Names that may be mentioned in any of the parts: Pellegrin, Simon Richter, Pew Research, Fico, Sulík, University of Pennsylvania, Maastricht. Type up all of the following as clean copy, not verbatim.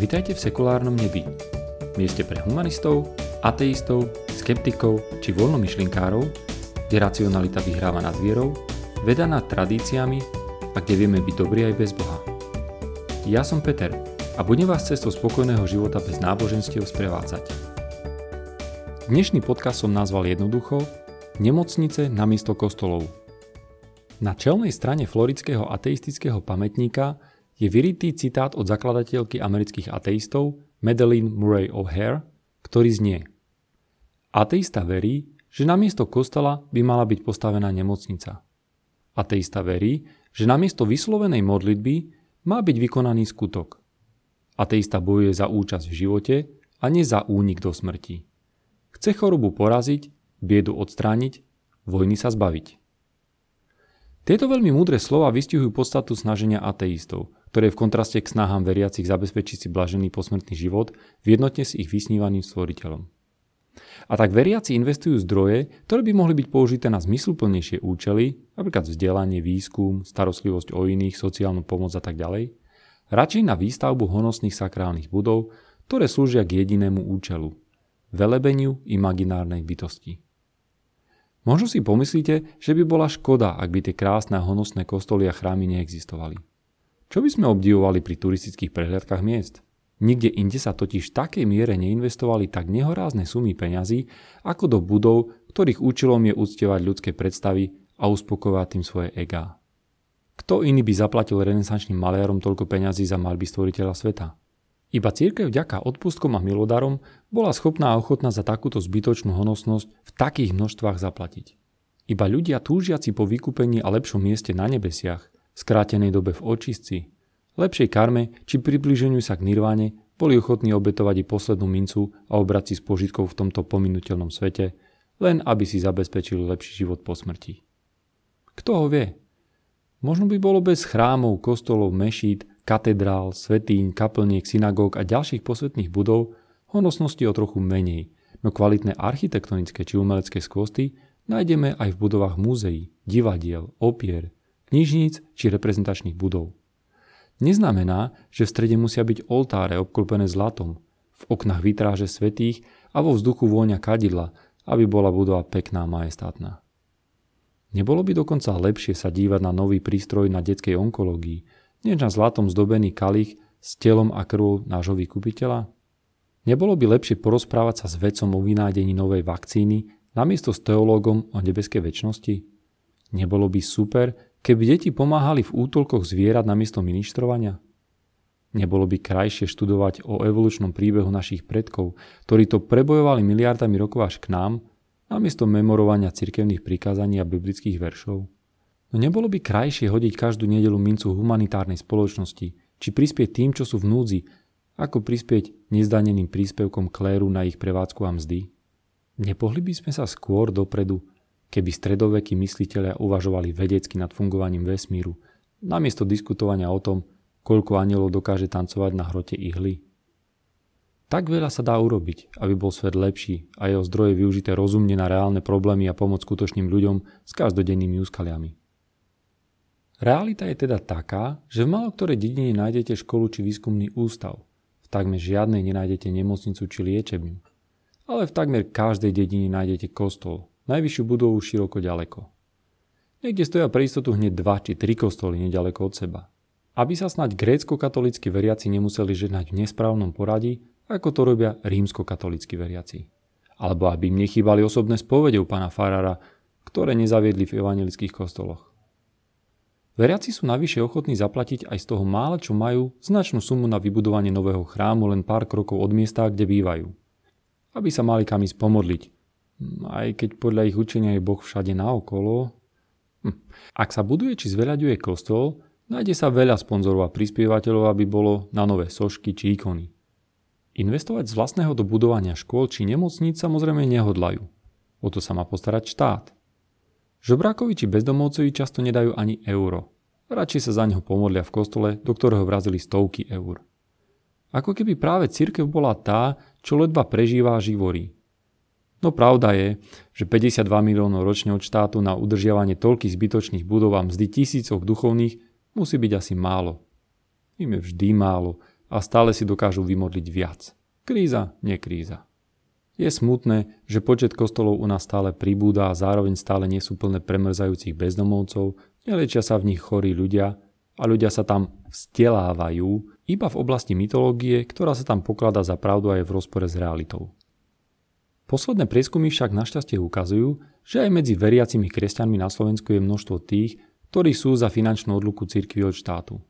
Vitajte v sekulárnom nebi, mieste pre humanistov, ateistov, skeptikov či voľnomyšlinkárov, kde racionalita vyhráva nad vierou, veda nad tradíciami a kde vieme byť dobrí aj bez Boha. Ja som Peter a budem vás cestou spokojného života bez náboženstiev sprevádzať. Dnešný podcast som nazval jednoducho Nemocnice namiesto kostolov. Na čelnej strane floridského ateistického pamätníka je vyrytý citát od zakladateľky amerických ateistov Madeleine Murray O'Hair, ktorý znie: Ateista verí, že namiesto kostola by mala byť postavená nemocnica. Ateista verí, že namiesto vyslovenej modlitby má byť vykonaný skutok. Ateista bojuje za účasť v živote a nie za únik do smrti. Chce chorobu poraziť, biedu odstrániť, vojny sa zbaviť. Tieto veľmi múdre slova vystihujú podstatu snaženia ateistov, ktoré v kontraste k snahám veriacich zabezpečiť si blažený posmrtný život v jednotne s ich vysnívaným stvoriteľom. A tak veriaci investujú zdroje, ktoré by mohli byť použité na zmysluplnejšie účely, napríklad vzdelanie, výskum, starostlivosť o iných, sociálnu pomoc a tak ďalej, radšej na výstavbu honosných sakrálnych budov, ktoré slúžia k jedinému účelu – velebeniu imaginárnej bytosti. Možno si pomyslíte, že by bola škoda, ak by tie krásne a honosné kostoly a chrámy neexistovali. Čo by sme obdivovali pri turistických prehliadkach miest? Nikde inde sa totiž v takej miere neinvestovali tak nehorázne sumy peňazí, ako do budov, ktorých účelom je uctievať ľudské predstavy a uspokojovať tým svoje egá. Kto iný by zaplatil renesančným maliarom toľko peňazí za maľby stvoriteľa sveta? Iba cirkev vďaka odpustkom a milodarom bola schopná a ochotná za takúto zbytočnú honosnosť v takých množstvách zaplatiť. Iba ľudia túžiaci po vykúpení a lepšom mieste na nebesiach, skrátenej dobe v očistci, lepšej karme či približeniu sa k nirváne boli ochotní obetovať i poslednú mincu a obrať si z požitkov v tomto pominuteľnom svete, len aby si zabezpečili lepší život po smrti. Kto ho vie? Možno by bolo bez chrámov, kostolov, mešít, katedrál, svätýň, kaplniek, synagóg a ďalších posvätných budov honosnosti o trochu menej, no kvalitné architektonické či umelecké skvosty nájdeme aj v budovách múzeí, divadiel, opier, knižníc či reprezentačných budov. Neznamená, že v strede musia byť oltáre obklopené zlatom, v oknách vitráže svätých a vo vzduchu vôňa kadidla, aby bola budova pekná a majestátna. Nebolo by dokonca lepšie sa dívať na nový prístroj na detskej onkológii, než na zlatom zdobený kalich s telom a krvou nášho vykupiteľa? Nebolo by lepšie porozprávať sa s vedcom o vynájdení novej vakcíny namiesto s teológom o nebeskej večnosti? Nebolo by super, keby deti pomáhali v útulkoch zvierat namiesto ministrovania? Nebolo by krajšie študovať o evolučnom príbehu našich predkov, ktorí to prebojovali miliardami rokov až k nám, namiesto memorovania cirkevných prikázaní a biblických veršov? No nebolo by krajšie hodiť každú nedeľu mincu humanitárnej spoločnosti, či prispieť tým, čo sú v núdzi, ako prispieť nezdaneným príspevkom kléru na ich prevádzku a mzdy? Nepohli by sme sa skôr dopredu, keby stredovekí myslitelia uvažovali vedecky nad fungovaním vesmíru, namiesto diskutovania o tom, koľko anjelov dokáže tancovať na hrote ihly? Tak veľa sa dá urobiť, aby bol svet lepší a jeho zdroje využité rozumne na reálne problémy a pomoc skutočným ľuďom s každodennými úskaliami. Realita je teda taká, že v maloktorej dedine nájdete školu či výskumný ústav, v takmer žiadnej nenájdete nemocnicu či liečebňu, ale v takmer každej dedine nájdete kostol, najvyššiu budovu široko ďaleko. Niekde stoja pre istotu hneď 2 či 3 kostoly neďaleko od seba. Aby sa snáď grécko-katolícky veriaci nemuseli ženať v nesprávnom poradí, ako to robia rímsko-katolícky veriaci. Alebo aby im nechýbali osobné spovede u pána farára, ktoré nezaviedli v evanjelických kostoloch. Veriaci sú navyše ochotní zaplatiť aj z toho mála, čo majú, značnú sumu na vybudovanie nového chrámu len pár krokov od miesta, kde bývajú. Aby sa mali kam ísť pomodliť, aj keď podľa ich učenia je Boh všade naokolo. Ak sa buduje či zveľaďuje kostol, nájde sa veľa sponzorov a prispievateľov, aby bolo na nové sošky či ikony. Investovať z vlastného do budovania škôl či nemocníc samozrejme nehodlajú. O to sa má postarať štát. Žobrákovi či bezdomovcovi často nedajú ani euro. Radšej sa za neho pomodlia v kostole, do ktorého vrazili stovky eur. Ako keby práve cirkev bola tá, čo ledva prežíva a živorí. No pravda je, že 52 miliónov ročne od štátu na udržiavanie toľkých zbytočných budov a mzdy tisícov duchovných musí byť asi málo. Im je vždy málo a stále si dokážu vymodliť viac. Kríza, nekríza. Je smutné, že počet kostolov u nás stále pribúda a zároveň stále nie sú plné premrzajúcich bezdomovcov, neliečia sa v nich chorí ľudia a ľudia sa tam vzdelávajú iba v oblasti mytológie, ktorá sa tam pokladá za pravdu a je v rozpore s realitou. Posledné prieskumy však našťastie ukazujú, že aj medzi veriacimi kresťanmi na Slovensku je množstvo tých, ktorí sú za finančnú odluku cirkvi od štátu.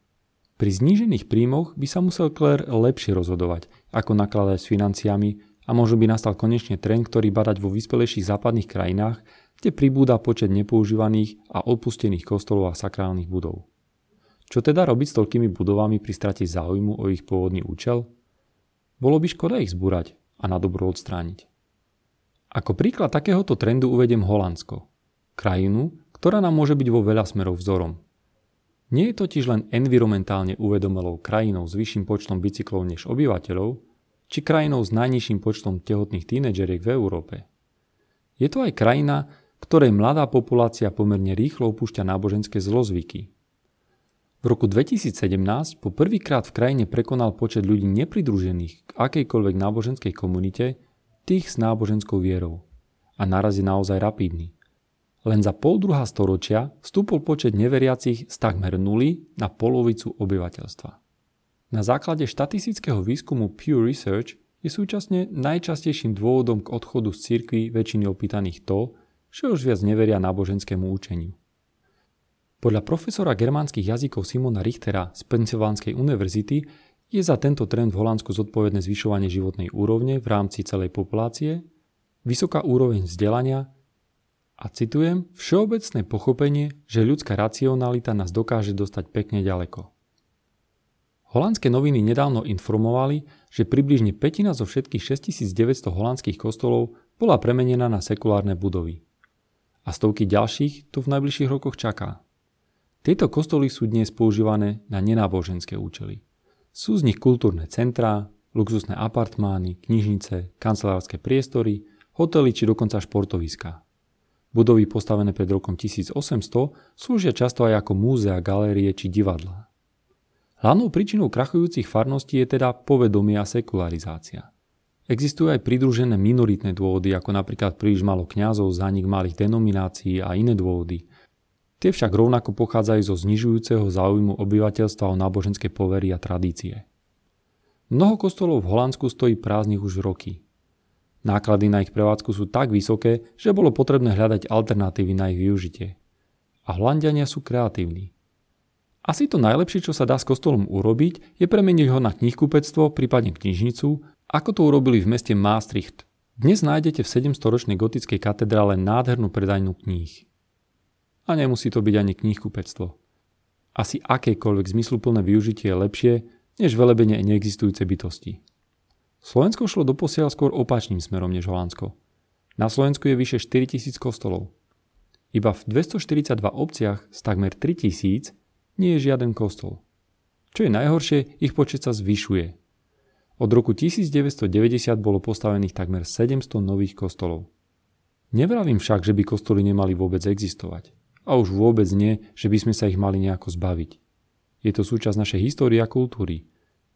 Pri znížených príjmoch by sa musel klér lepšie rozhodovať, ako nakladať s financiami, a možno by nastal konečne trend, ktorý badať vo vyspelejších západných krajinách, kde pribúda počet nepoužívaných a opustených kostolov a sakrálnych budov. Čo teda robiť s toľkými budovami pri strate záujmu o ich pôvodný účel? Bolo by škoda ich zbúrať a na dobro odstrániť. Ako príklad takéhoto trendu uvediem Holandsko, krajinu, ktorá nám môže byť vo veľa smerov vzorom. Nie je totiž len environmentálne uvedomelou krajinou s vyšším počtom bicyklov než obyvateľov, či krajinou s najnižším počtom tehotných tínedžeriek v Európe. Je to aj krajina, ktorej mladá populácia pomerne rýchlo opúšťa náboženské zlozvyky. V roku 2017 po prvýkrát v krajine prekonal počet ľudí nepridružených k akejkoľvek náboženskej komunite tých s náboženskou vierou. A naraz je naozaj rapídny. Len za poldruhá storočia vstúpol počet neveriacich z takmer nuly na polovicu obyvateľstva. Na základe štatistického výskumu Pew Research je súčasne najčastejším dôvodom k odchodu z cirkvi väčšiny opýtaných to, že už viac neveria náboženskému učeniu. Podľa profesora germánskych jazykov Simona Richtera z Pensylvánskej univerzity je za tento trend v Holandsku zodpovedné zvyšovanie životnej úrovne v rámci celej populácie, vysoká úroveň vzdelania a, citujem, všeobecné pochopenie, že ľudská racionalita nás dokáže dostať pekne ďaleko. Holandské noviny nedávno informovali, že približne pätina zo všetkých 6900 holandských kostolov bola premenená na sekulárne budovy. A stovky ďalších to v najbližších rokoch čaká. Tieto kostoly sú dnes používané na nenáboženské účely. Sú z nich kultúrne centrá, luxusné apartmány, knižnice, kancelárske priestory, hotely či dokonca športoviská. Budovy postavené pred rokom 1800 slúžia často aj ako múzea, galérie či divadlá. Hlavnou príčinou krachujúcich farností je teda povedomie a sekularizácia. Existujú aj pridružené minoritné dôvody, ako napríklad príliš málo kňazov, zánik malých denominácií a iné dôvody. Tie však rovnako pochádzajú zo znižujúceho záujmu obyvateľstva o náboženské povery a tradície. Mnoho kostolov v Holandsku stojí prázdnych už roky. Náklady na ich prevádzku sú tak vysoké, že bolo potrebné hľadať alternatívy na ich využitie. A Holanďania sú kreatívni. Asi to najlepšie, čo sa dá s kostolom urobiť, je premeniť ho na knihkupectvo, prípadne knižnicu, ako to urobili v meste Maastricht. Dnes nájdete v 700-ročnej gotickej katedrále nádhernú predajňu kníh. A nemusí to byť ani knihkupectvo. Asi akékoľvek zmysluplné využitie je lepšie, než velebenie neexistujúcej bytosti. Slovensko šlo doposiaľ skôr opačným smerom než Holandsko. Na Slovensku je vyše 4000 kostolov. Iba v 242 obciach z takmer 3000 nie je žiaden kostol. Čo je najhoršie, ich počet sa zvyšuje. Od roku 1990 bolo postavených takmer 700 nových kostolov. Nevravím však, že by kostoly nemali vôbec existovať. A už vôbec nie, že by sme sa ich mali nejako zbaviť. Je to súčasť našej histórie a kultúry.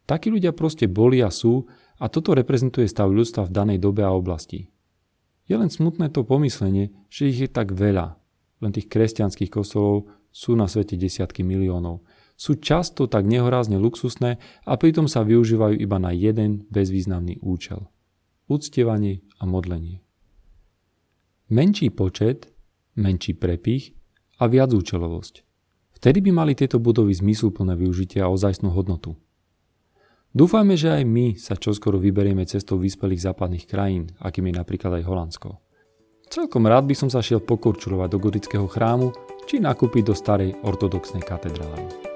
Takí ľudia proste boli a sú a toto reprezentuje stav ľudstva v danej dobe a oblasti. Je len smutné to pomyslenie, že ich je tak veľa. Len tých kresťanských kostolov sú na svete desiatky miliónov. Sú často tak nehorázne luxusné a pritom sa využívajú iba na jeden bezvýznamný účel. Uctievanie a modlenie. Menší počet, menší prepych a viac účelovosť. Vtedy by mali tieto budovy zmysluplné využitie a ozajstnú hodnotu. Dúfajme, že aj my sa čoskoro vyberieme cestou vyspelých západných krajín, akým je napríklad aj Holandsko. Celkom rád by som sa šiel pokorčulovať do gotického chrámu či nakúpiť do starej ortodoxnej katedrály.